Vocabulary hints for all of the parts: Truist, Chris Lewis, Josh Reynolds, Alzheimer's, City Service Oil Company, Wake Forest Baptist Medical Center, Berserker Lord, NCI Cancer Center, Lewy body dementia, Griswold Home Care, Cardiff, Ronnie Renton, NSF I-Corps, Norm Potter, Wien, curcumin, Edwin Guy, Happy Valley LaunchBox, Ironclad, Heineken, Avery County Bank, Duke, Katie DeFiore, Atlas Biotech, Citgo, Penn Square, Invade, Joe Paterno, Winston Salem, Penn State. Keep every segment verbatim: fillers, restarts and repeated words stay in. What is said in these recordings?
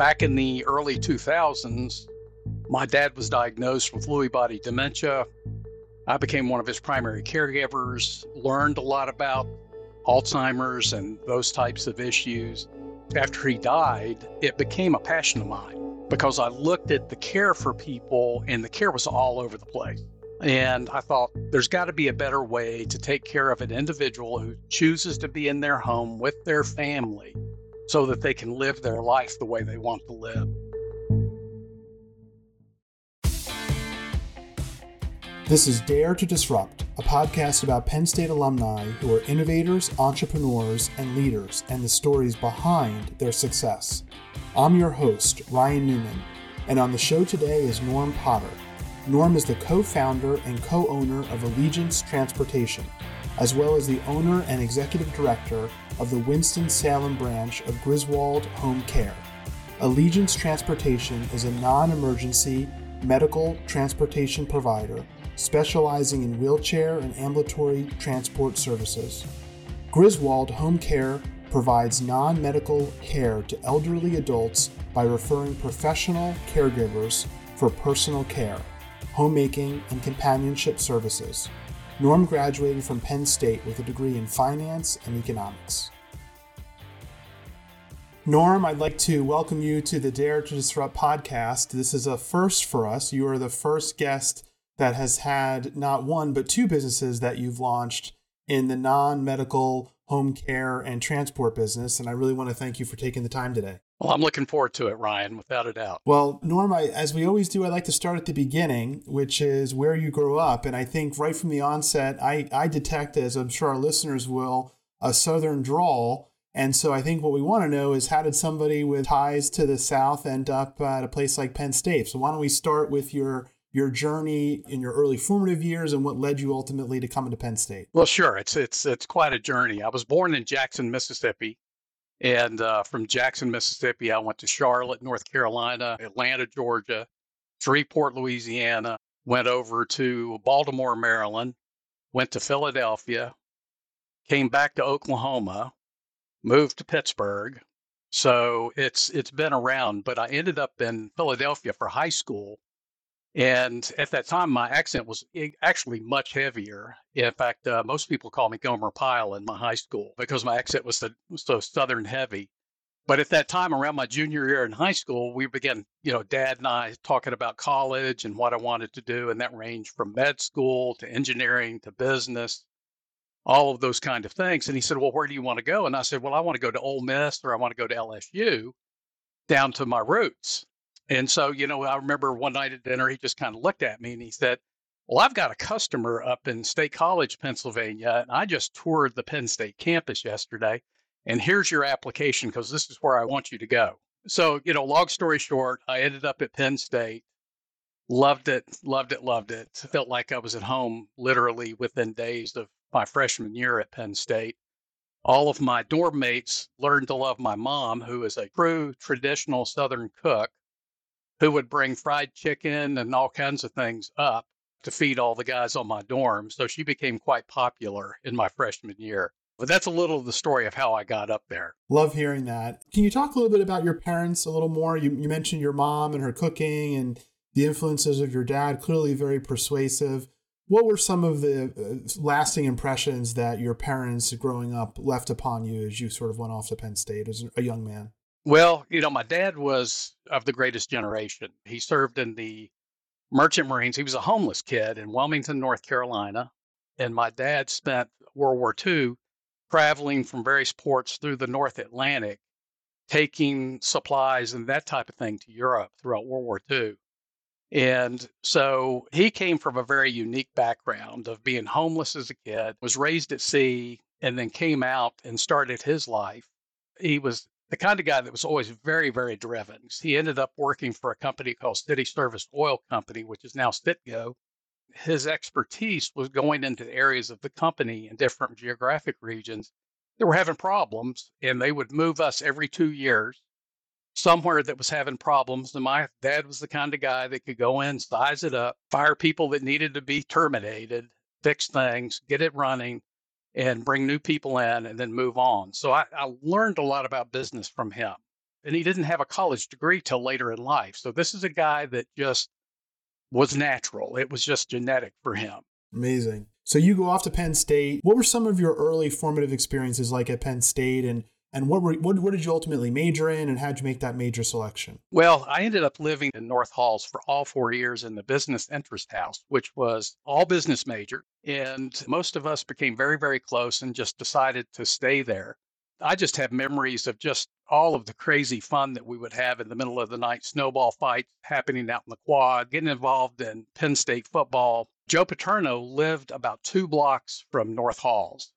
Back in the early two thousands, my dad was diagnosed with Lewy body dementia. I became one of his primary caregivers, learned a lot about Alzheimer's and those types of issues. After he died, it became a passion of mine because I looked at the care for people and the care was all over the place. And I thought, there's got to be a better way to take care of an individual who chooses to be in their home with their family so that they can live their life the way they want to live. This is Dare to Disrupt, a podcast about Penn State alumni who are innovators, entrepreneurs, and leaders, and the stories behind their success. I'm your host, Ryan Newman, and on the show today is Norm Potter. Norm is the co-founder and co-owner of Allegiance Transportation, as well as the owner and executive director of the Winston Salem branch of Griswold Home Care. Allegiance Transportation is a non-emergency medical transportation provider specializing in wheelchair and ambulatory transport services. Griswold Home Care provides non-medical care to elderly adults by referring professional caregivers for personal care, homemaking, and companionship services. Norm graduated from Penn State with a degree in finance and economics. Norm, I'd like to welcome you to the Dare to Disrupt podcast. This is a first for us. You are the first guest that has had not one, but two businesses that you've launched in the non-medical home care and transport business. And I really want to thank you for taking the time today. Well, I'm looking forward to it, Ryan, without a doubt. Well, Norm, I, as we always do, I like to start at the beginning, which is where you grew up. And I think right from the onset, I, I detect, as I'm sure our listeners will, a Southern drawl. And so I think what we want to know is, how did somebody with ties to the South end up at a place like Penn State? So why don't we start with your your journey in your early formative years and what led you ultimately to coming to Penn State? Well, sure. It's, it's, it's quite a journey. I was born in Jackson, Mississippi. And uh, from Jackson, Mississippi, I went to Charlotte, North Carolina, Atlanta, Georgia, Shreveport, Louisiana, went over to Baltimore, Maryland, went to Philadelphia, came back to Oklahoma, moved to Pittsburgh. So it's it's been around, but I ended up in Philadelphia for high school. And at that time, my accent was actually much heavier. In fact, uh, most people call me Gomer Pyle in my high school because my accent was so, so Southern heavy. But at that time, around my junior year in high school, we began, you know, Dad and I talking about college and what I wanted to do. And that ranged from med school to engineering to business, all of those kind of things. And he said, well, where do you want to go? And I said, well, I want to go to Ole Miss, or I want to go to L S U, down to my roots. And so, you know, I remember one night at dinner, he just kind of looked at me and he said, well, I've got a customer up in State College, Pennsylvania, and I just toured the Penn State campus yesterday, and here's your application because this is where I want you to go. So, you know, long story short, I ended up at Penn State, loved it, loved it, loved it. Felt like I was at home literally within days of my freshman year at Penn State. All of my dorm mates learned to love my mom, who is a true traditional Southern cook, who would bring fried chicken and all kinds of things up to feed all the guys on my dorm. So she became quite popular in my freshman year. But that's a little of the story of how I got up there. Love hearing that. Can you talk a little bit about your parents a little more? You, you mentioned your mom and her cooking and the influences of your dad, clearly very persuasive. What were some of the lasting impressions that your parents growing up left upon you as you sort of went off to Penn State as a young man? Well, you know, my dad was of the greatest generation. He served in the Merchant Marines. He was a homeless kid in Wilmington, North Carolina. And my dad spent World War Two traveling from various ports through the North Atlantic, taking supplies and that type of thing to Europe throughout World War Two. And so he came from a very unique background of being homeless as a kid, was raised at sea, and then came out and started his life. He was the kind of guy that was always very, very driven. He ended up working for a company called City Service Oil Company, which is now Citgo. His expertise was going into areas of the company in different geographic regions that were having problems, and they would move us every two years somewhere that was having problems. And my dad was the kind of guy that could go in, size it up, fire people that needed to be terminated, fix things, get it running, and bring new people in and then move on. So I, I learned a lot about business from him. and he didn't have a college degree till later in life. So this is a guy that just was natural. It was just genetic for him. Amazing. So you go off to Penn State. What were some of your early formative experiences like at Penn State, and and what were what, what did you ultimately major in, and how did you make that major selection? Well, I ended up living in North Halls for all four years in the business interest house, which was all business major. And most of us became very, very close and just decided to stay there. I just have memories of just all of the crazy fun that we would have in the middle of the night, snowball fights happening out in the quad, getting involved in Penn State football. Joe Paterno lived about two blocks from North Halls,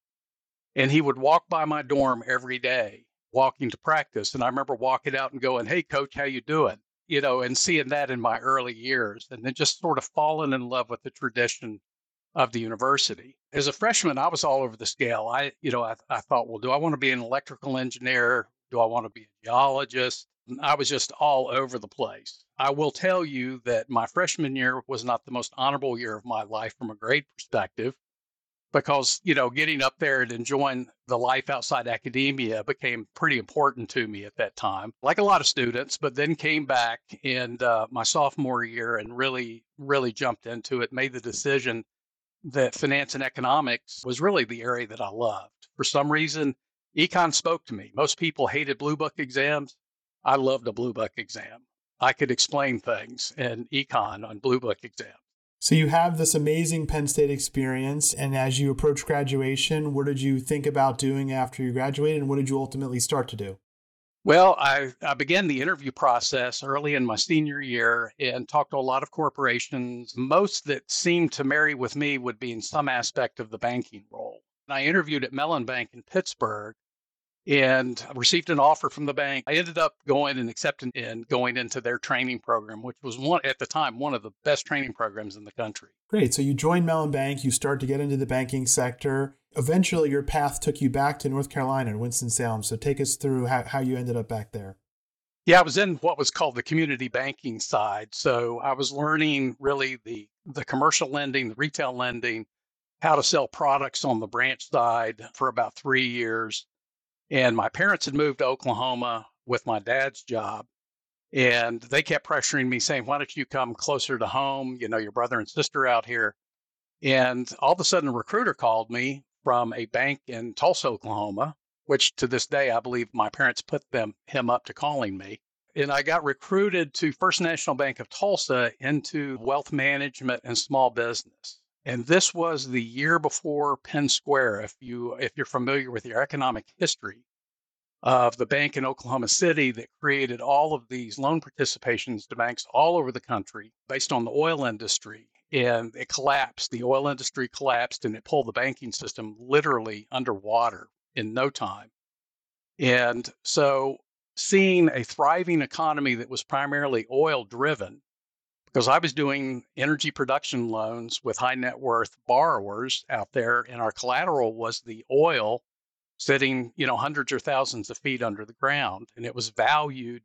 and he would walk by my dorm every day, walking to practice. And I remember walking out and going, "Hey, coach, how you doing?" You know, and seeing that in my early years, and then just sort of falling in love with the tradition of the university. As a freshman, I was all over the scale. I, you know, I, I thought, well, do I want to be an electrical engineer? Do I want to be a geologist? I was just all over the place. I will tell you that my freshman year was not the most honorable year of my life from a grade perspective, because, you know, getting up there and enjoying the life outside academia became pretty important to me at that time, like a lot of students, but then came back in uh, my sophomore year and really, really jumped into it, made the decision that finance and economics was really the area that I loved. For some reason, econ spoke to me. Most people hated blue book exams. I loved a blue book exam. I could explain things in econ on blue book exam. So you have this amazing Penn State experience. And as you approach graduation, what did you think about doing after you graduated? And what did you ultimately start to do? Well, I, I began the interview process early in my senior year and talked to a lot of corporations. Most that seemed to marry with me would be in some aspect of the banking role. And I interviewed at Mellon Bank in Pittsburgh and received an offer from the bank. I ended up going and accepting and going into their training program, which was one at the time, one of the best training programs in the country. Great. So you joined Mellon Bank, you start to get into the banking sector. Eventually, your path took you back to North Carolina and Winston-Salem. So take us through how, how you ended up back there. Yeah, I was in what was called the community banking side. So I was learning really the, the commercial lending, the retail lending, how to sell products on the branch side for about three years. And my parents had moved to Oklahoma with my dad's job, and they kept pressuring me saying, "Why don't you come closer to home? You know, your brother and sister out here." And all of a sudden a recruiter called me from a bank in Tulsa, Oklahoma, which to this day, I believe my parents put them, him up to calling me. And I got recruited to First National Bank of Tulsa into wealth management and small business. And this was the year before Penn Square, if, you, if you're familiar with your economic history of the bank in Oklahoma City that created all of these loan participations to banks all over the country based on the oil industry. And it collapsed. The oil industry collapsed, and it pulled the banking system literally underwater in no time. And so seeing a thriving economy that was primarily oil-driven, because I was doing energy production loans with high net worth borrowers out there, and our collateral was the oil sitting, you know, hundreds or thousands of feet under the ground. And it was valued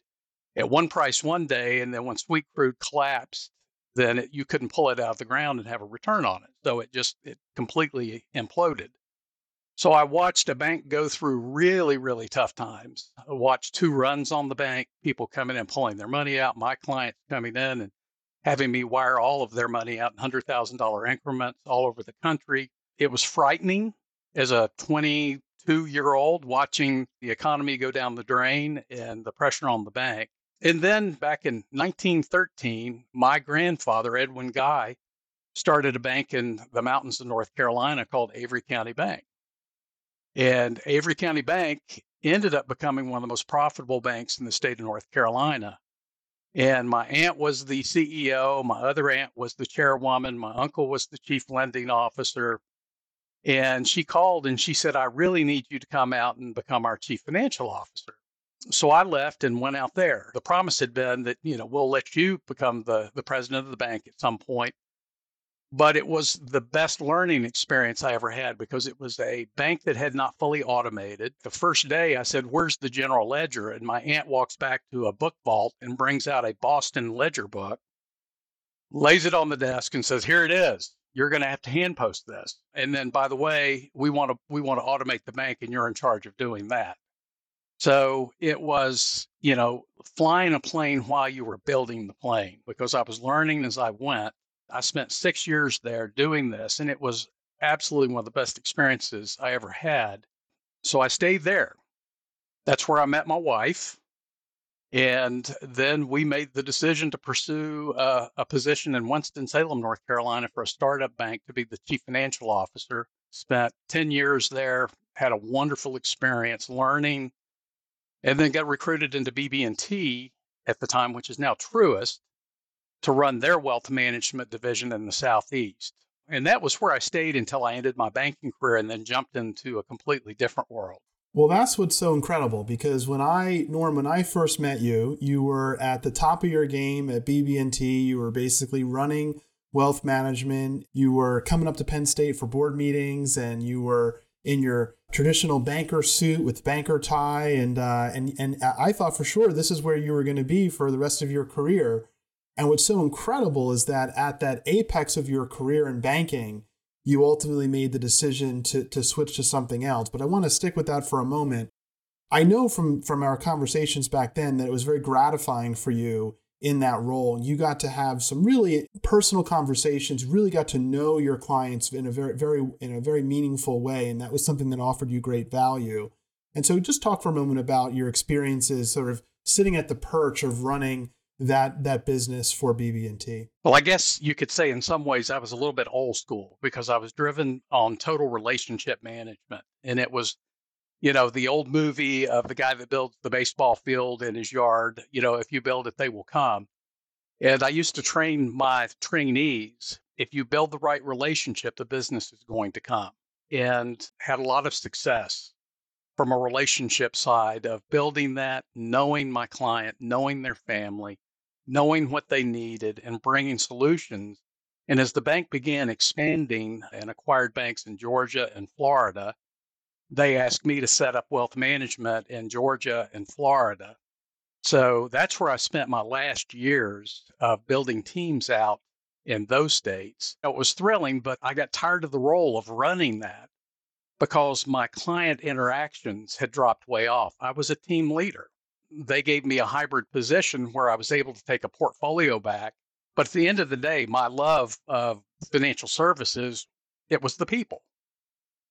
at one price one day, and then when sweet crude collapsed, then it, you couldn't pull it out of the ground and have a return on it. So it just it completely imploded. So I watched a bank go through really, really tough times. I watched two runs on the bank, people coming in, pulling their money out, my clients coming in and having me wire all of their money out in one hundred thousand dollars increments all over the country. It was frightening as a twenty-two-year-old watching the economy go down the drain and the pressure on the bank. And then back in nineteen thirteen, my grandfather, Edwin Guy, started a bank in the mountains of North Carolina called Avery County Bank. And Avery County Bank ended up becoming one of the most profitable banks in the state of North Carolina. And my aunt was the C E O. My other aunt was the chairwoman. My uncle was the chief lending officer. And she called and she said, "I really need you to come out and become our chief financial officer." So I left and went out there. The promise had been that, you know, we'll let you become the, the president of the bank at some point. But it was the best learning experience I ever had, because it was a bank that had not fully automated. The first day I said, "Where's the general ledger?" And my aunt walks back to a book vault and brings out a Boston ledger book, lays it on the desk and says, "Here it is. You're going to have to hand post this. And then, by the way, we want to we want to automate the bank, and you're in charge of doing that." So it was, you know, flying a plane while you were building the plane, because I was learning as I went. I spent six years there doing this, and it was absolutely one of the best experiences I ever had. So I stayed there. That's where I met my wife. And then we made the decision to pursue a, a position in Winston-Salem, North Carolina for a startup bank to be the chief financial officer. Spent ten years there, had a wonderful experience learning, and then got recruited into B B and T at the time, which is now Truist, to run their wealth management division in the Southeast. And that was where I stayed until I ended my banking career and then jumped into a completely different world. Well, that's what's so incredible, because when I, Norm, when I first met you, you were at the top of your game at B B and T. You were basically running wealth management. You were coming up to Penn State for board meetings, and you were in your traditional banker suit with banker tie. And uh, and and I thought for sure this is where you were going to be for the rest of your career. And what's so incredible is that at that apex of your career in banking, you ultimately made the decision to, to switch to something else. But I want to stick with that for a moment. I know from, from our conversations back then that it was very gratifying for you in that role. And you got to have some really personal conversations, really got to know your clients in a very, very, in a very meaningful way. And that was something that offered you great value. And so just talk for a moment about your experiences sort of sitting at the perch of running that that business for B B and T. Well, I guess you could say in some ways I was a little bit old school, because I was driven on total relationship management. And it was, you know, the old movie of the guy that builds the baseball field in his yard, you know, if you build it, they will come. And I used to train my trainees, if you build the right relationship, the business is going to come. And had a lot of success from a relationship side of building that, knowing my client, knowing their family, knowing what they needed, and bringing solutions. And as the bank began expanding and acquired banks in Georgia and Florida, they asked me to set up wealth management in Georgia and Florida. So that's where I spent my last years of building teams out in those states. It was thrilling, but I got tired of the role of running that because my client interactions had dropped way off. I was a team leader. They gave me a hybrid position where I was able to take a portfolio back. But at the end of the day, my love of financial services, it was the people.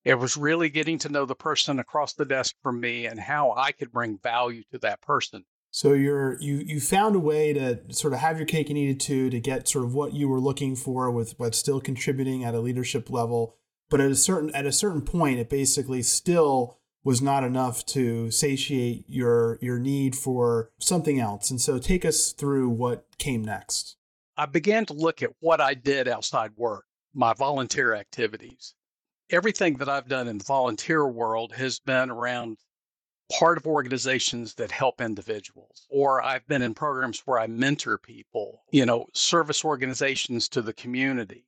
It was really getting to know the person across the desk from me and how I could bring value to that person. So you're, you you found a way to sort of have your cake and eat it too, to get sort of what you were looking for with what's still contributing at a leadership level. But at a certain at a certain point, it basically still was not enough to satiate your your need for something else. And so take us through what came next. I began to look at what I did outside work, my volunteer activities. Everything that I've done in the volunteer world has been around part of organizations that help individuals, or I've been in programs where I mentor people, you know, service organizations to the community.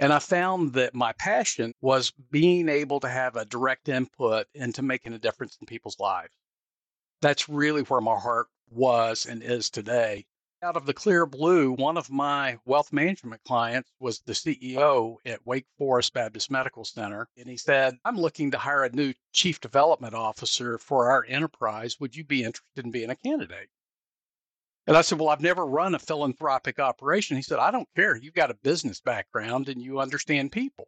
And I found that my passion was being able to have a direct input into making a difference in people's lives. That's really where my heart was and is today. Out of the clear blue, one of my wealth management clients was the C E O at Wake Forest Baptist Medical Center. And he said, I'm looking to hire a new chief development officer for our enterprise. Would you be interested in being a candidate? And I said, well, I've never run a philanthropic operation. He said, I don't care. You've got a business background and you understand people.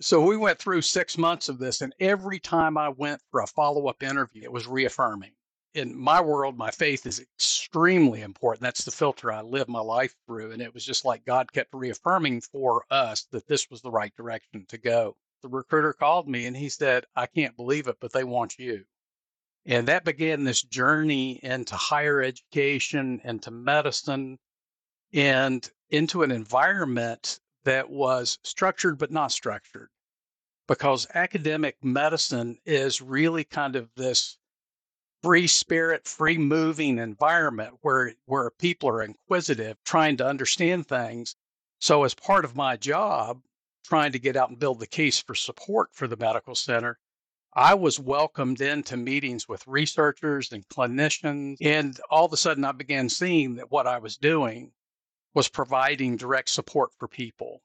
So we went through six months of this. And every time I went for a follow-up interview, it was reaffirming. In my world, my faith is extremely important. That's the filter I live my life through. And it was just like God kept reaffirming for us that this was the right direction to go. The recruiter called me and he said, I can't believe it, but they want you. And that began this journey into higher education, into medicine, and into an environment that was structured but not structured. Because academic medicine is really kind of this free spirit, free moving environment where, where people are inquisitive, trying to understand things. So as part of my job, trying to get out and build the case for support for the medical center, I was welcomed into meetings with researchers and clinicians, and all of a sudden I began seeing that what I was doing was providing direct support for people.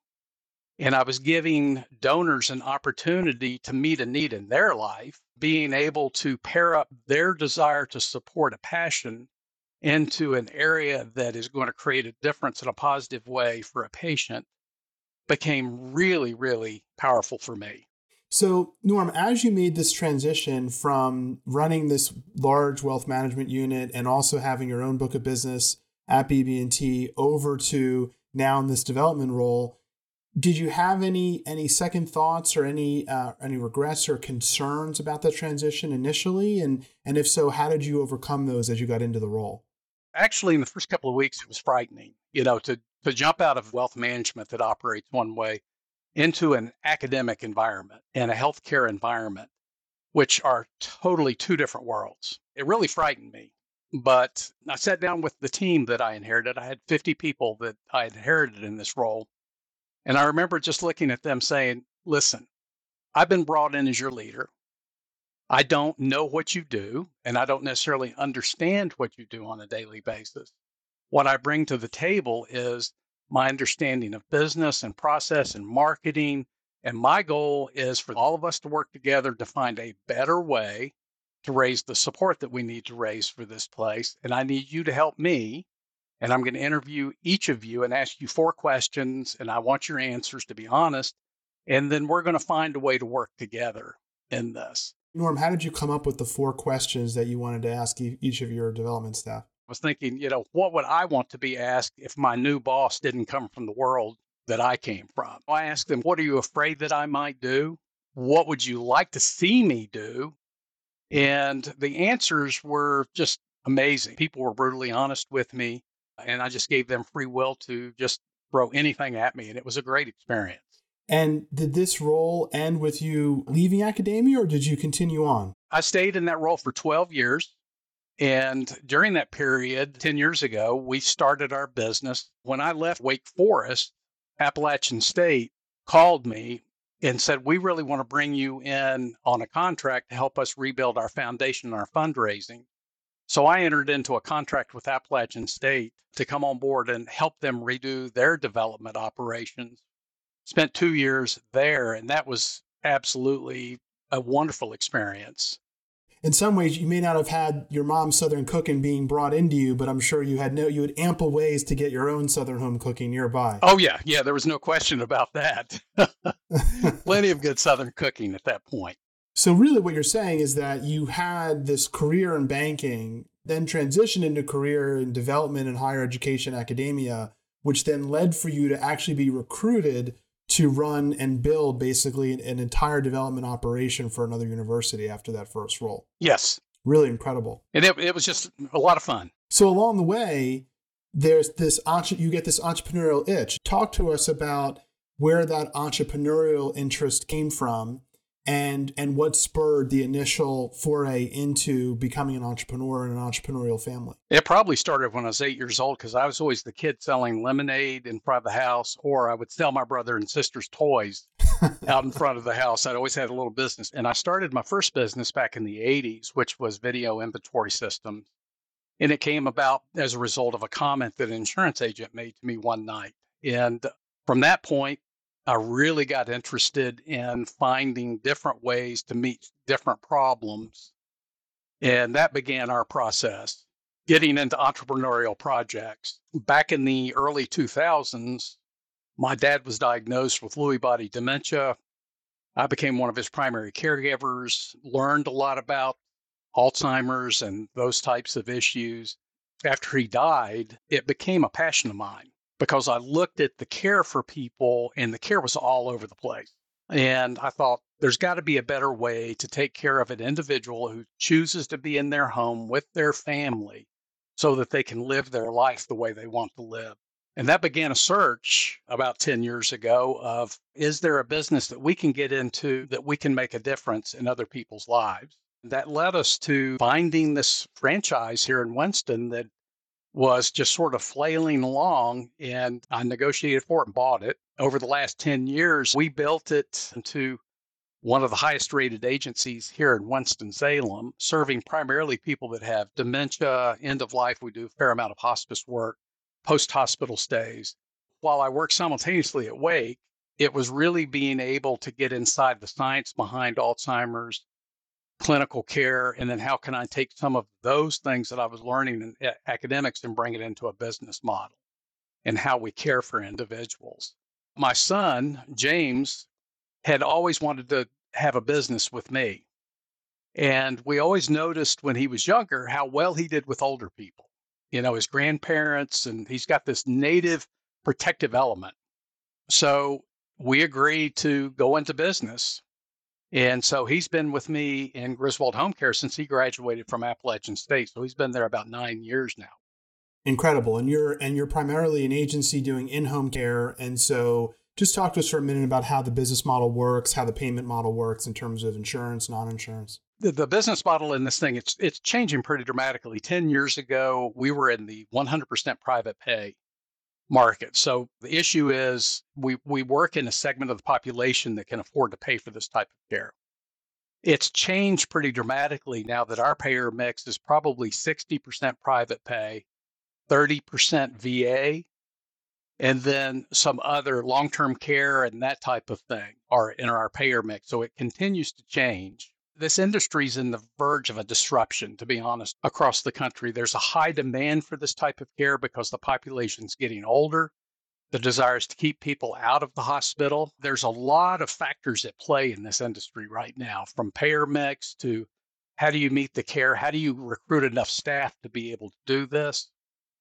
And I was giving donors an opportunity to meet a need in their life being able to pair up their desire to support a passion into an area that is going to create a difference in a positive way for a patient became really, really powerful for me. So, Norm, as you made this transition from running this large wealth management unit and also having your own book of business at B B and T over to now in this development role, did you have any any second thoughts or any uh, any regrets or concerns about the transition initially? And and if so, how did you overcome those as you got into the role? Actually, in the first couple of weeks, it was frightening, you know, to to jump out of wealth management that operates one way into an academic environment and a healthcare environment, which are totally two different worlds. It really frightened me. But I sat down with the team that I inherited. I had fifty people that I inherited in this role. And I remember just looking at them saying, listen, I've been brought in as your leader. I don't know what you do, and I don't necessarily understand what you do on a daily basis. What I bring to the table is my understanding of business and process and marketing. And my goal is for all of us to work together to find a better way to raise the support that we need to raise for this place. And I need you to help me. And I'm going to interview each of you and ask you four questions. And I want your answers to be honest. And then we're going to find a way to work together in this. Norm, how did you come up with the four questions that you wanted to ask each of your development staff? I was thinking, you know, what would I want to be asked if my new boss didn't come from the world that I came from? I asked them, what are you afraid that I might do? What would you like to see me do? And the answers were just amazing. People were brutally honest with me, and I just gave them free will to just throw anything at me, and it was a great experience. And did this role end with you leaving academia, or did you continue on? I stayed in that role for twelve years. And during that period, ten years ago, we started our business. When I left Wake Forest, Appalachian State called me and said, we really want to bring you in on a contract to help us rebuild our foundation and our fundraising. So I entered into a contract with Appalachian State to come on board and help them redo their development operations. Spent two years there, and that was absolutely a wonderful experience. In some ways, you may not have had your mom's Southern cooking being brought into you, but I'm sure you had no, you had ample ways to get your own Southern home cooking nearby. Oh, yeah. Yeah, there was no question about that. Plenty of good Southern cooking at that point. So really what you're saying is that you had this career in banking, then transitioned into career in development and higher education academia, which then led for you to actually be recruited to run and build basically an, an entire development operation for another university after that first role. Yes. Really incredible. And it, it was just a lot of fun. So along the way, there's this you get this entrepreneurial itch. Talk to us about where that entrepreneurial interest came from and, and what spurred the initial foray into becoming an entrepreneur and an entrepreneurial family. It probably started when I was eight years old because I was always the kid selling lemonade in front of the house, or I would sell my brother and sister's toys out in front of the house. I'd always had a little business. And I started my first business back in the eighties, which was video inventory systems. And it came about as a result of a comment that an insurance agent made to me one night. And from that point, I really got interested in finding different ways to meet different problems. And that began our process, getting into entrepreneurial projects. Back in the early two thousands, my dad was diagnosed with Lewy body dementia. I became one of his primary caregivers, learned a lot about Alzheimer's and those types of issues. After he died, it became a passion of mine, because I looked at the care for people and the care was all over the place. And I thought, there's got to be a better way to take care of an individual who chooses to be in their home with their family so that they can live their life the way they want to live. And that began a search about ten years ago of, is there a business that we can get into that we can make a difference in other people's lives? That led us to finding this franchise here in Winston that was just sort of flailing along, and I negotiated for it and bought it. Over the last ten years, we built it into one of the highest rated agencies here in Winston-Salem, serving primarily people that have dementia, end of life. We do a fair amount of hospice work, post-hospital stays. While I worked simultaneously at Wake, it was really being able to get inside the science behind Alzheimer's, clinical care, and then how can I take some of those things that I was learning in academics and bring it into a business model and how we care for individuals. My son, James, had always wanted to have a business with me. And we always noticed when he was younger how well he did with older people, you know, his grandparents, and he's got this native protective element. So we agreed to go into business. And so he's been with me in Griswold Home Care since he graduated from Appalachian State. So he's been there about nine years now. Incredible. And you're and you're primarily an agency doing in-home care. And so just talk to us for a minute about how the business model works, how the payment model works in terms of insurance, non-insurance. The, the business model in this thing, it's it's changing pretty dramatically. Ten years ago, we were in the one hundred percent private pay market. So the issue is we, we work in a segment of the population that can afford to pay for this type of care. It's changed pretty dramatically now that our payer mix is probably sixty percent private pay, thirty percent V A, and then some other long-term care and that type of thing are in our payer mix. So it continues to change. This industry is in the verge of a disruption, to be honest, across the country. There's a high demand for this type of care because the population's getting older. The desire is to keep people out of the hospital. There's a lot of factors at play in this industry right now, from payer mix to how do you meet the care? How do you recruit enough staff to be able to do this?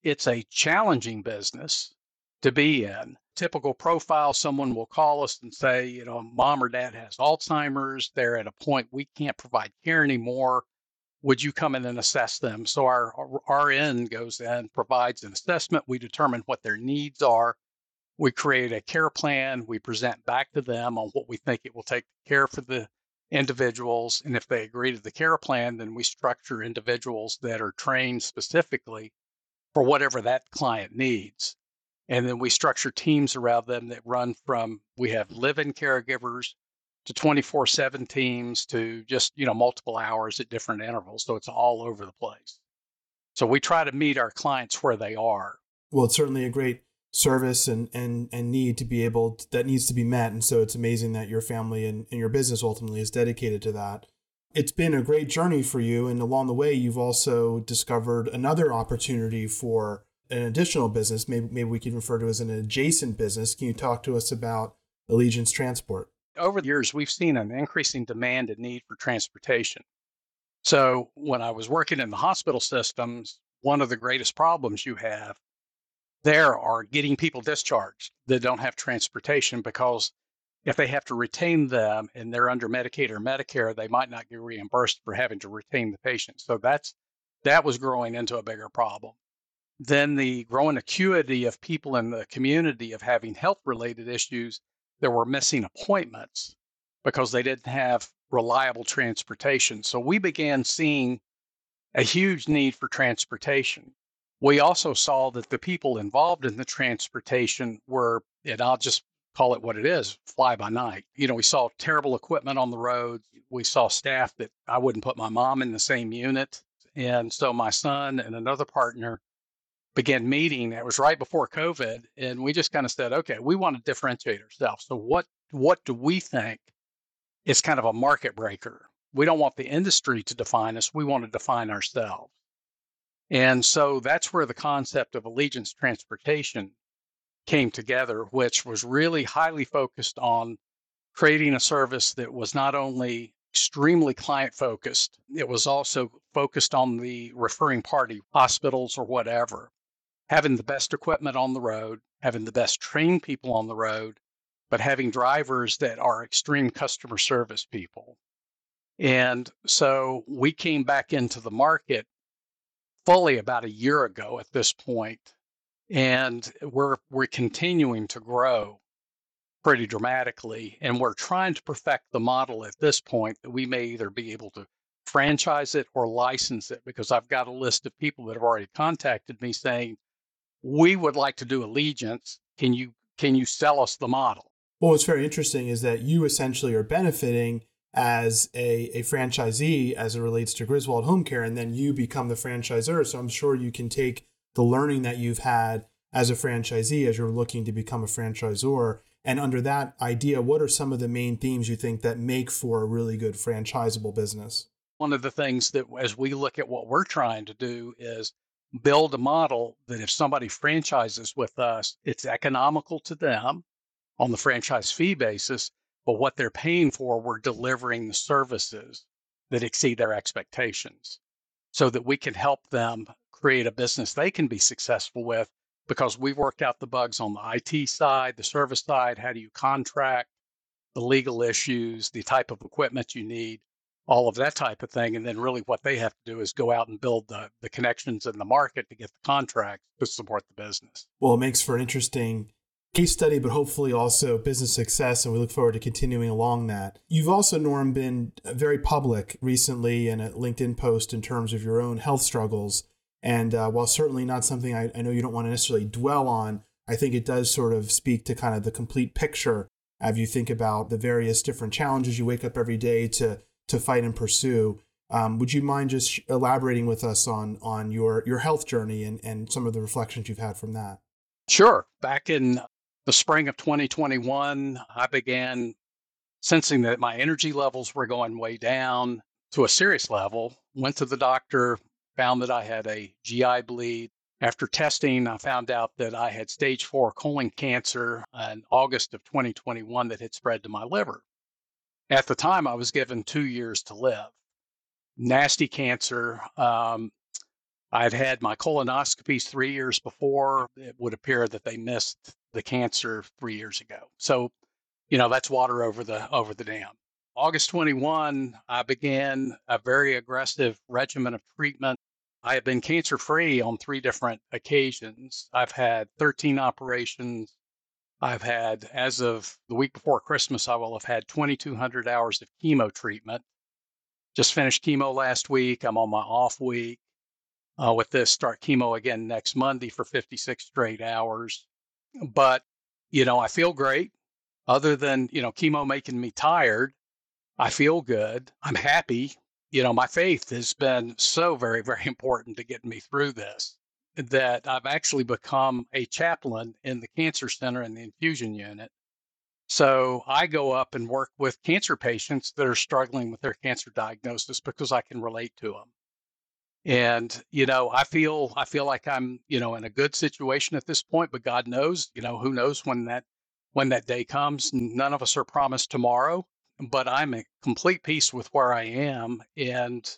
It's a challenging business to be in. Typical profile, someone will call us and say, you know, mom or dad has Alzheimer's. They're at a point we can't provide care anymore. Would you come in and assess them? So our, our R N goes in, provides an assessment. We determine what their needs are. We create a care plan. We present back to them on what we think it will take to care for the individuals. And if they agree to the care plan, then we structure individuals that are trained specifically for whatever that client needs. And then we structure teams around them that run from, we have live-in caregivers to twenty-four seven teams to just, you know, multiple hours at different intervals. So it's all over the place. So we try to meet our clients where they are. Well, it's certainly a great service and and and need to be able to, that needs to be met. And so it's amazing that your family and, and your business ultimately is dedicated to that. It's been a great journey for you. And along the way, you've also discovered another opportunity for an additional business, maybe maybe we could refer to as an adjacent business. Can you talk to us about Allegiance Transport? Over the years, we've seen an increasing demand and need for transportation. So when I was working in the hospital systems, one of the greatest problems you have there are getting people discharged that don't have transportation, because if they have to retain them and they're under Medicaid or Medicare, they might not get reimbursed for having to retain the patient. So that's that was growing into a bigger problem. Then the growing acuity of people in the community of having health-related issues that were missing appointments because they didn't have reliable transportation. So we began seeing a huge need for transportation. We also saw that the people involved in the transportation were, and I'll just call it what it is, fly by night. You know, we saw terrible equipment on the roads. We saw staff that I wouldn't put my mom in the same unit. And so my son and another partner began meeting. It was right before COVID, and we just kind of said, okay, we want to differentiate ourselves. So what what do we think is kind of a market breaker? We don't want the industry to define us. We want to define ourselves. And so that's where the concept of Allegiance Transportation came together, which was really highly focused on creating a service that was not only extremely client-focused, it was also focused on the referring party, hospitals or whatever. Having the best equipment on the road, having the best trained people on the road, but having drivers that are extreme customer service people. And so we came back into the market fully about a year ago at this point, and we're we're continuing to grow pretty dramatically. And we're trying to perfect the model at this point that we may either be able to franchise it or license it, because I've got a list of people that have already contacted me saying, we would like to do Allegiance. Can you can you sell us the model? Well, what's very interesting is that you essentially are benefiting as a, a franchisee as it relates to Griswold Home Care, and then you become the franchisor. So I'm sure you can take the learning that you've had as a franchisee as you're looking to become a franchisor. And under that idea, what are some of the main themes you think that make for a really good franchisable business? one of the things that as we look at what we're trying to do is build a model that if somebody franchises with us, it's economical to them on the franchise fee basis, but what they're paying for, we're delivering the services that exceed their expectations so that we can help them create a business they can be successful with, because we've worked out the bugs on the I T side, the service side, how do you contract, the legal issues, the type of equipment you need, all of that type of thing. And then really what they have to do is go out and build the, the connections in the market to get the contracts to support the business. Well, it makes for an interesting case study, but hopefully also business success. And we look forward to continuing along that. You've also, Norm, been very public recently in a LinkedIn post in terms of your own health struggles. And uh, while certainly not something I, I know you don't want to necessarily dwell on, I think it does sort of speak to kind of the complete picture as you think about the various different challenges you wake up every day to to fight and pursue. Um, would you mind just elaborating with us on on your, your health journey and, and some of the reflections you've had from that? Sure. Back in the spring of twenty twenty-one, I began sensing that my energy levels were going way down to a serious level. Went to the doctor, found that I had a G I bleed. After testing, I found out that I had stage four colon cancer in August of twenty twenty-one that had spread to my liver. At the time, I was given two years to live. Nasty cancer. Um, I'd had my colonoscopies three years before. It would appear that they missed the cancer three years ago. So, you know, that's water over the over the dam. August twenty-first, I began a very aggressive regimen of treatment. I have been cancer-free on three different occasions. I've had thirteen operations. I've had, as of the week before Christmas, I will have had twenty-two hundred hours of chemo treatment. Just finished chemo last week. I'm on my off week. Uh, with this, start chemo again next Monday for fifty-six straight hours. But, you know, I feel great. Other than, you know, chemo making me tired, I feel good. I'm happy. You know, my faith has been so very, very important to getting me through this, that I've actually become a chaplain in the cancer center and the infusion unit. So I go up and work with cancer patients that are struggling with their cancer diagnosis because I can relate to them. And, you know, I feel I feel like I'm, you know, in a good situation at this point, but God knows, you know, who knows when that when that day comes. None of us are promised tomorrow, but I'm at complete peace with where I am, and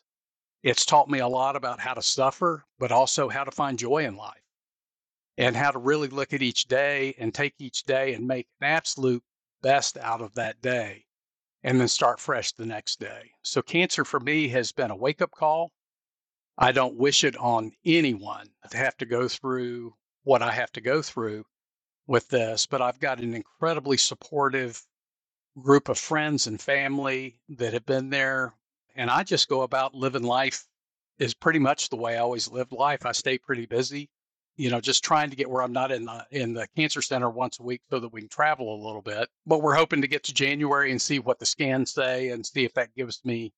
it's taught me a lot about how to suffer, but also how to find joy in life and how to really look at each day and take each day and make an absolute best out of that day and then start fresh the next day. So cancer for me has been a wake-up call. I don't wish it on anyone to have to go through what I have to go through with this, but I've got an incredibly supportive group of friends and family that have been there. And I just go about living life is pretty much the way I always lived life. I stay pretty busy, you know, just trying to get where I'm not in the, in the cancer center once a week so that we can travel a little bit. But we're hoping to get to January and see what the scans say and see if that gives me,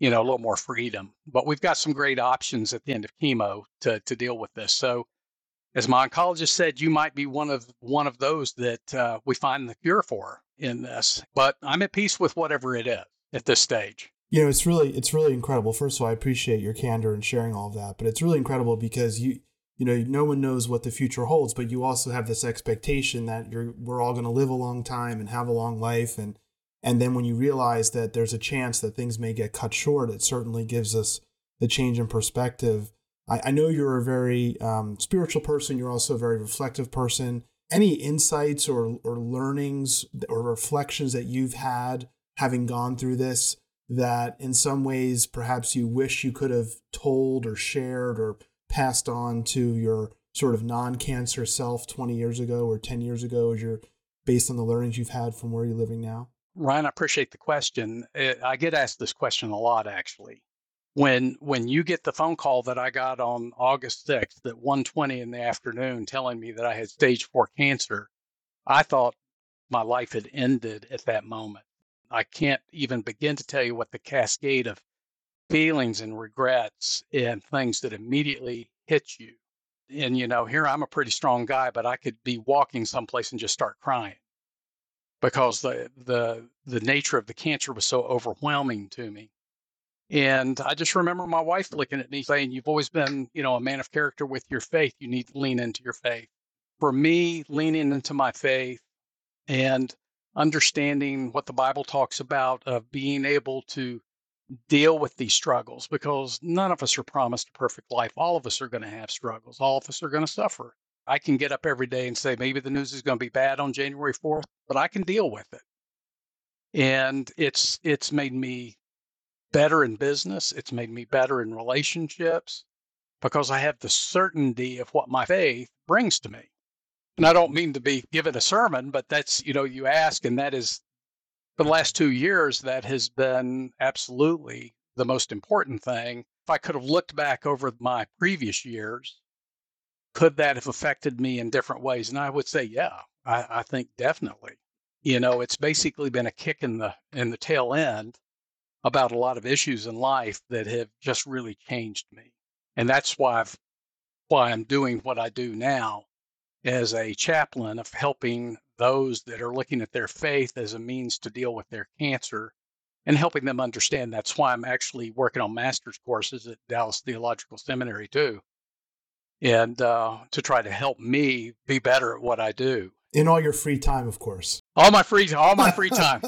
you know, a little more freedom. But we've got some great options at the end of chemo to to deal with this. So as my oncologist said, you might be one of one of those that uh, we find the cure for in this. But I'm at peace with whatever it is at this stage. You know, it's really, it's really incredible. First of all, I appreciate your candor and sharing all of that, but it's really incredible because you, you know, no one knows what the future holds, but you also have this expectation that you're, we're all going to live a long time and have a long life. And, and then when you realize that there's a chance that things may get cut short, it certainly gives us the change in perspective. I, I know you're a very um, spiritual person. You're also a very reflective person. Any insights or, or learnings or reflections that you've had having gone through this, that in some ways perhaps you wish you could have told or shared or passed on to your sort of non-cancer self twenty years ago or ten years ago, as you're based on the learnings you've had from where you're living now? Ryan, I appreciate the question. I get asked this question a lot, actually. When when you get the phone call that I got on August sixth at one twenty in the afternoon telling me that I had stage four cancer, I thought my life had ended at that moment. I can't even begin to tell you what the cascade of feelings and regrets and things that immediately hit you. And, you know, here I'm a pretty strong guy, but I could be walking someplace and just start crying because the the the nature of the cancer was so overwhelming to me. And I just remember my wife looking at me saying, you've always been, you know, a man of character with your faith. You need to lean into your faith. For me, leaning into my faith and understanding what the Bible talks about of being able to deal with these struggles, because none of us are promised a perfect life. All of us are going to have struggles. All of us are going to suffer. I can get up every day and say, maybe the news is going to be bad on January fourth, but I can deal with it. And it's it's made me better in business. It's made me better in relationships because I have the certainty of what my faith brings to me. And I don't mean to be giving a sermon, but that's, you know, you ask, and that is, for the last two years, that has been absolutely the most important thing. If I could have looked back over my previous years, could that have affected me in different ways? And I would say, yeah, I, I think definitely. You know, it's basically been a kick in the in the tail end about a lot of issues in life that have just really changed me. And that's why I've, why I'm doing what I do now as a chaplain of helping those that are looking at their faith as a means to deal with their cancer and helping them understand. That's why I'm actually working on master's courses at Dallas Theological Seminary too. And uh, to try to help me be better at what I do. In all your free time, of course. All my free, all my free time.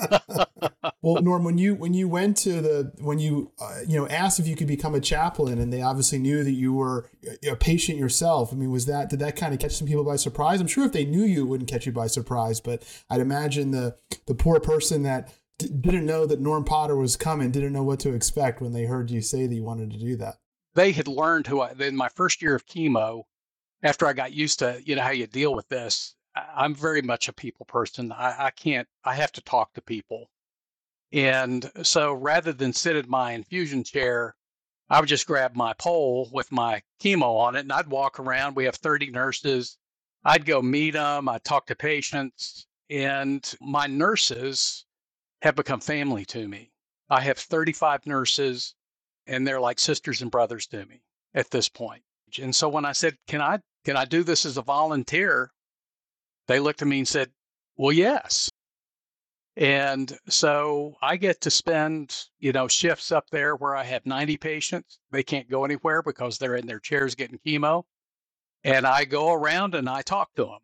Well, Norm, when you when you went to the when you uh, you know asked if you could become a chaplain, and they obviously knew that you were a patient yourself. I mean, was that did that kind of catch some people by surprise? I'm sure if they knew you, it wouldn't catch you by surprise. But I'd imagine the the poor person that d- didn't know that Norm Potter was coming didn't know what to expect when they heard you say that you wanted to do that. They had learned who I. In my first year of chemo, after I got used to you know how you deal with this. I'm very much a people person. I, I can't, I have to talk to people. And so rather than sit in my infusion chair, I would just grab my pole with my chemo on it and I'd walk around. We have thirty nurses. I'd go meet them. I'd talk to patients. And my nurses have become family to me. I have thirty-five nurses and they're like sisters and brothers to me at this point. And so when I said, can I, can I do this as a volunteer? They looked at me and said, well, yes. And so I get to spend, you know, shifts up there where I have ninety patients. They can't go anywhere because they're in their chairs getting chemo. And I go around and I talk to them.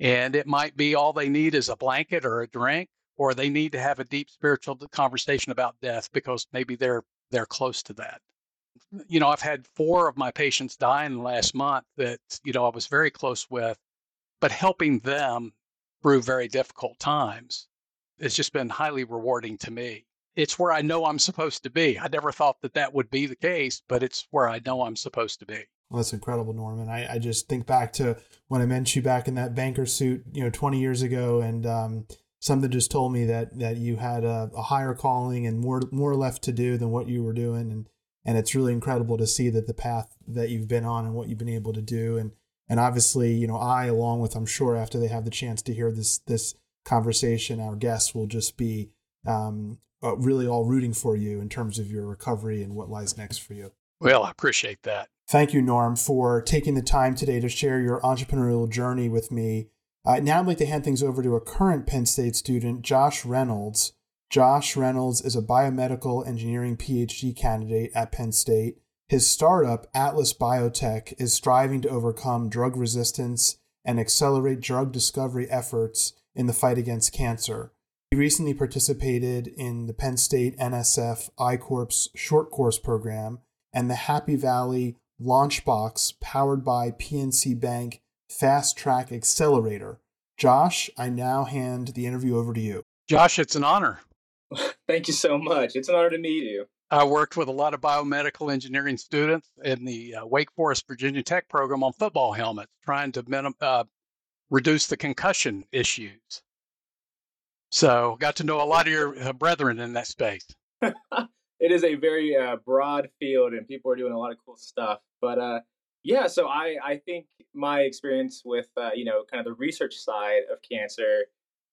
And it might be all they need is a blanket or a drink, or they need to have a deep spiritual conversation about death because maybe they're they're close to that. You know, I've had four of my patients die in the last month that, you know, I was very close with. But helping them through very difficult times, it's just been highly rewarding to me. It's where I know I'm supposed to be. I never thought that that would be the case, but it's where I know I'm supposed to be. Well, that's incredible, Norman. I, I just think back to when I met you back in that banker suit, you know, twenty years ago, and um, something just told me that that you had a, a higher calling and more more left to do than what you were doing, and and it's really incredible to see that the path that you've been on and what you've been able to do. And. And obviously, you know, I, along with, I'm sure, after they have the chance to hear this this conversation, our guests will just be um, uh, really all rooting for you in terms of your recovery and what lies next for you. Well, I appreciate that. Thank you, Norm, for taking the time today to share your entrepreneurial journey with me. Uh, now I'd like to hand things over to a current Penn State student, Josh Reynolds. Josh Reynolds is a biomedical engineering P H D candidate at Penn State. His startup, Atlas Biotech, is striving to overcome drug resistance and accelerate drug discovery efforts in the fight against cancer. He recently participated in the Penn State N S F I-Corps short course program and the Happy Valley LaunchBox powered by P N C Bank Fast Track Accelerator. Josh, I now hand the interview over to you. Josh, it's an honor. Thank you so much. It's an honor to meet you. I worked with a lot of biomedical engineering students in the uh, Wake Forest, Virginia Tech program on football helmets, trying to minim- uh, reduce the concussion issues. So got to know a lot of your uh, brethren in that space. It is a very uh, broad field and people are doing a lot of cool stuff. But uh, yeah, so I, I think my experience with, uh, you know, kind of the research side of cancer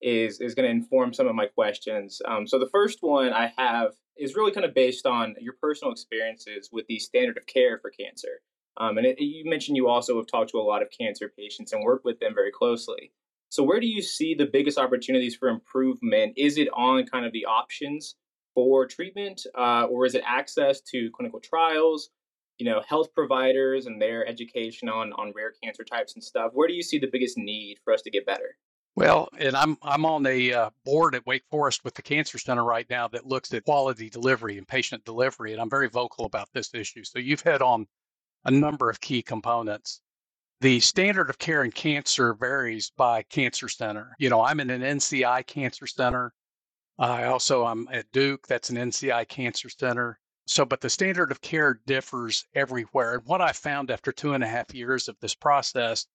is is going to inform some of my questions. Um, so the first one I have is really kind of based on your personal experiences with the standard of care for cancer. Um, and it, you mentioned you also have talked to a lot of cancer patients and worked with them very closely. So where do you see the biggest opportunities for improvement? Is it on kind of the options for treatment, uh, or is it access to clinical trials, you know, health providers and their education on, on rare cancer types and stuff? Where do you see the biggest need for us to get better? Well, and I'm I'm on the uh, board at Wake Forest with the Cancer Center right now that looks at quality delivery and patient delivery, and I'm very vocal about this issue. So you've hit on a number of key components. The standard of care in cancer varies by cancer center. You know, I'm in an N C I Cancer Center. I also I'm at Duke. That's an N C I Cancer Center. So, but the standard of care differs everywhere. And what I found after two and a half years of this process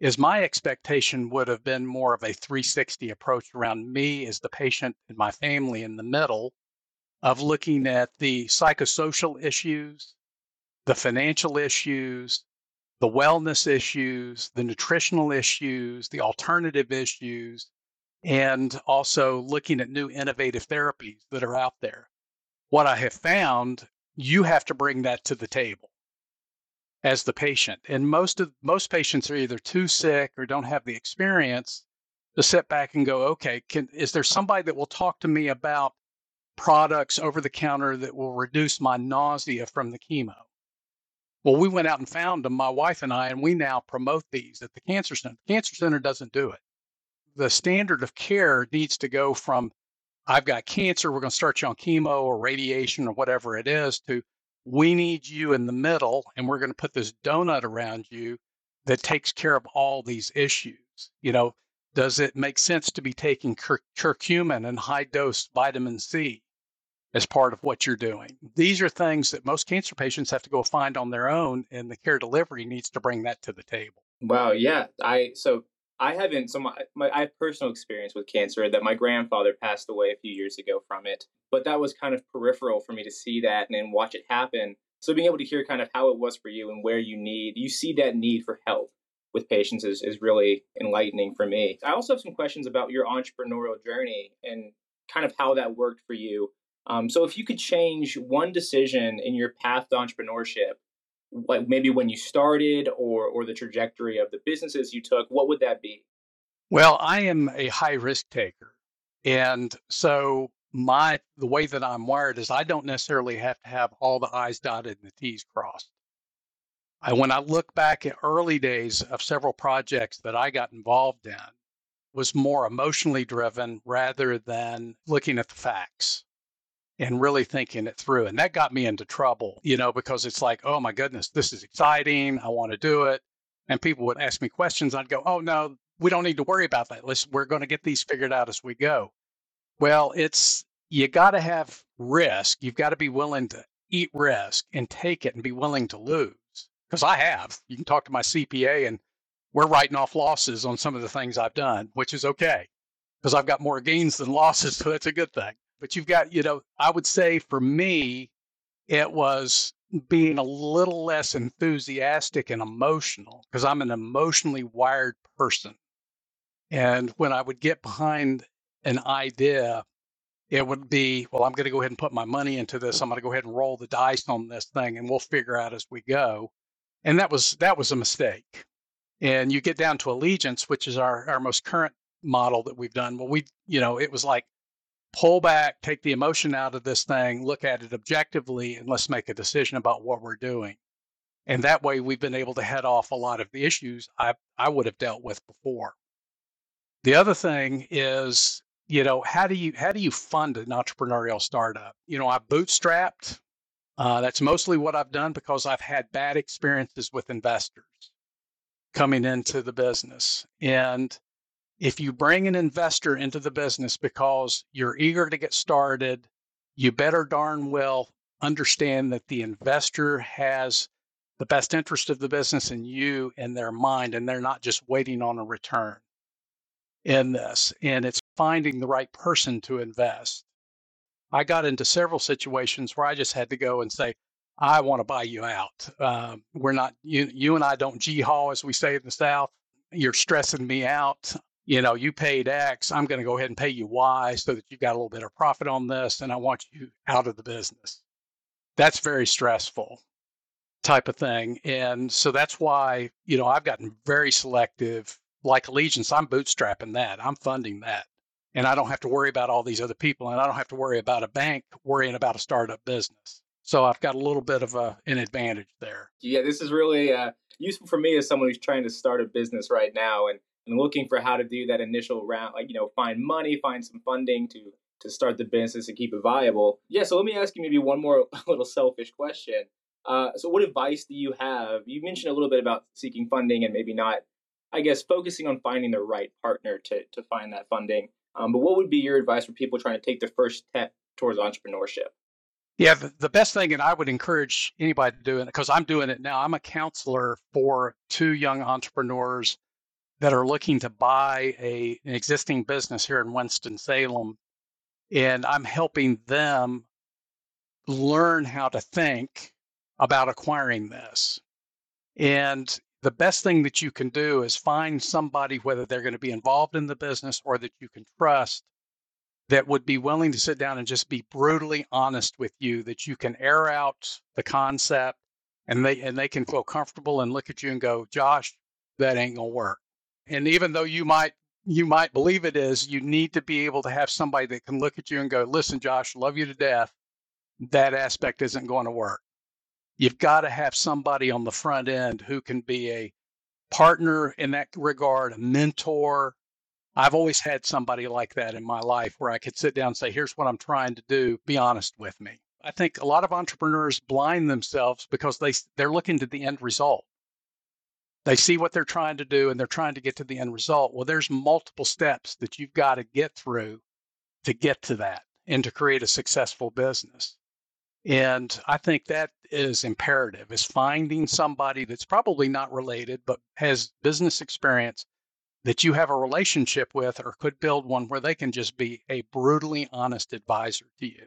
is my expectation would have been more of a three sixty approach around me as the patient and my family in the middle of looking at the psychosocial issues, the financial issues, the wellness issues, the nutritional issues, the alternative issues, and also looking at new innovative therapies that are out there. What I have found, you have to bring that to the table as the patient. And most of most patients are either too sick or don't have the experience to sit back and go, okay, can, is there somebody that will talk to me about products over the counter that will reduce my nausea from the chemo? Well, we went out and found them, my wife and I, and we now promote these at the Cancer Center. The Cancer Center doesn't do it. The standard of care needs to go from, I've got cancer, we're going to start you on chemo or radiation or whatever it is, to, we need you in the middle, and we're going to put this donut around you that takes care of all these issues. You know, does it make sense to be taking cur- curcumin and high-dose vitamin C as part of what you're doing? These are things that most cancer patients have to go find on their own, and the care delivery needs to bring that to the table. Wow, yeah. I so I haven't, so my, my I have personal experience with cancer that my grandfather passed away a few years ago from it, but that was kind of peripheral for me to see that and then watch it happen. So being able to hear kind of how it was for you and where you need, you see that need for help with patients is, is really enlightening for me. I also have some questions about your entrepreneurial journey and kind of how that worked for you. Um, so if you could change one decision in your path to entrepreneurship, like maybe when you started or or the trajectory of the businesses you took, what would that be? Well, I am a high risk taker. And so my the way that I'm wired is I don't necessarily have to have all the I's dotted and the T's crossed. I, when I look back at early days of several projects that I got involved in, was more emotionally driven rather than looking at the facts and really thinking it through. And that got me into trouble, you know, because it's like, oh my goodness, this is exciting. I want to do it. And people would ask me questions. I'd go, oh no, we don't need to worry about that. Let's, we're going to get these figured out as we go. Well, it's, you got to have risk. You've got to be willing to eat risk and take it and be willing to lose. Because I have. You can talk to my C P A and we're writing off losses on some of the things I've done, which is okay. Because I've got more gains than losses, so that's a good thing. But you've got, you know, I would say for me, it was being a little less enthusiastic and emotional because I'm an emotionally wired person. And when I would get behind an idea, it would be, well, I'm going to go ahead and put my money into this. I'm going to go ahead and roll the dice on this thing and we'll figure out as we go. And that was that was a mistake. And you get down to Allegiance, which is our, our most current model that we've done. Well, we, you know, it was like, pull back, take the emotion out of this thing, look at it objectively, and let's make a decision about what we're doing. And that way, we've been able to head off a lot of the issues I, I would have dealt with before. The other thing is, you know, how do you how do you fund an entrepreneurial startup? You know, I bootstrapped. Uh, that's mostly what I've done because I've had bad experiences with investors coming into the business. And if you bring an investor into the business because you're eager to get started, you better darn well understand that the investor has the best interest of the business and you in their mind, and they're not just waiting on a return in this. And it's finding the right person to invest. I got into several situations where I just had to go and say, I want to buy you out. Um, we're not, you, you and I don't G-haul, as we say in the South. You're stressing me out. You know, you paid X, I'm going to go ahead and pay you Y so that you got a little bit of profit on this, and I want you out of the business. That's very stressful type of thing. And so that's why, you know, I've gotten very selective. Like Allegiance, I'm bootstrapping that. I'm funding that. and I don't have to worry about all these other people, and I don't have to worry about a bank worrying about a startup business. So I've got a little bit of a, an advantage there. Yeah, this is really uh, useful for me as someone who's trying to start a business right now and, and looking for how to do that initial round, like, you know, find money, find some funding to to start the business and keep it viable. Yeah, so let me ask you maybe one more little selfish question. Uh, so what advice do you have? You mentioned a little bit about seeking funding and maybe not, I guess, focusing on finding the right partner to to find that funding. Um, but what would be your advice for people trying to take the first step towards entrepreneurship? Yeah, the, the best thing, and I would encourage anybody to do it, because I'm doing it now. I'm a counselor for two young entrepreneurs that are looking to buy a, an existing business here in Winston-Salem. And I'm helping them learn how to think about acquiring this. And the best thing that you can do is find somebody, whether they're going to be involved in the business or that you can trust, that would be willing to sit down and just be brutally honest with you, that you can air out the concept and they and they can feel comfortable and look at you and go, Josh, that ain't gonna work. And even though you might you might believe it is, you need to be able to have somebody that can look at you and go, listen, Josh, love you to death. That aspect isn't going to work. You've got to have somebody on the front end who can be a partner in that regard, a mentor. I've always had somebody like that in my life where I could sit down and say, here's what I'm trying to do. Be honest with me. I think a lot of entrepreneurs blind themselves because they, they're looking to the end result. They see what they're trying to do and they're trying to get to the end result. Well, there's multiple steps that you've got to get through to get to that and to create a successful business. And I think that is imperative, is finding somebody that's probably not related, but has business experience that you have a relationship with or could build one where they can just be a brutally honest advisor to you.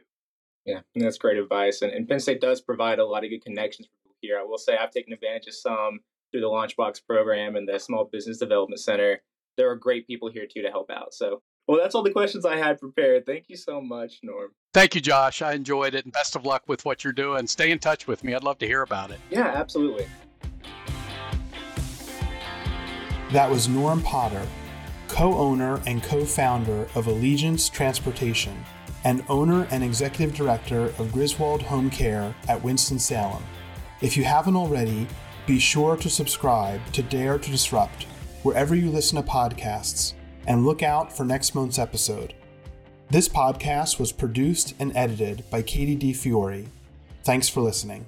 Yeah, and that's great advice. And, and Penn State does provide a lot of good connections for people here. I will say I've taken advantage of some through the LaunchBox program and the Small Business Development Center. There are great people here, too, to help out. So, well, that's all the questions I had prepared. Thank you so much, Norm. Thank you, Josh. I enjoyed it. And best of luck with what you're doing. Stay in touch with me. I'd love to hear about it. Yeah, absolutely. That was Norm Potter, co-owner and co-founder of Allegiance Transportation and owner and executive director of Griswold Home Care at Winston-Salem. If you haven't already, be sure to subscribe to Dare to Disrupt wherever you listen to podcasts, and look out for next month's episode. This podcast was produced and edited by Katie DeFiore. Thanks for listening.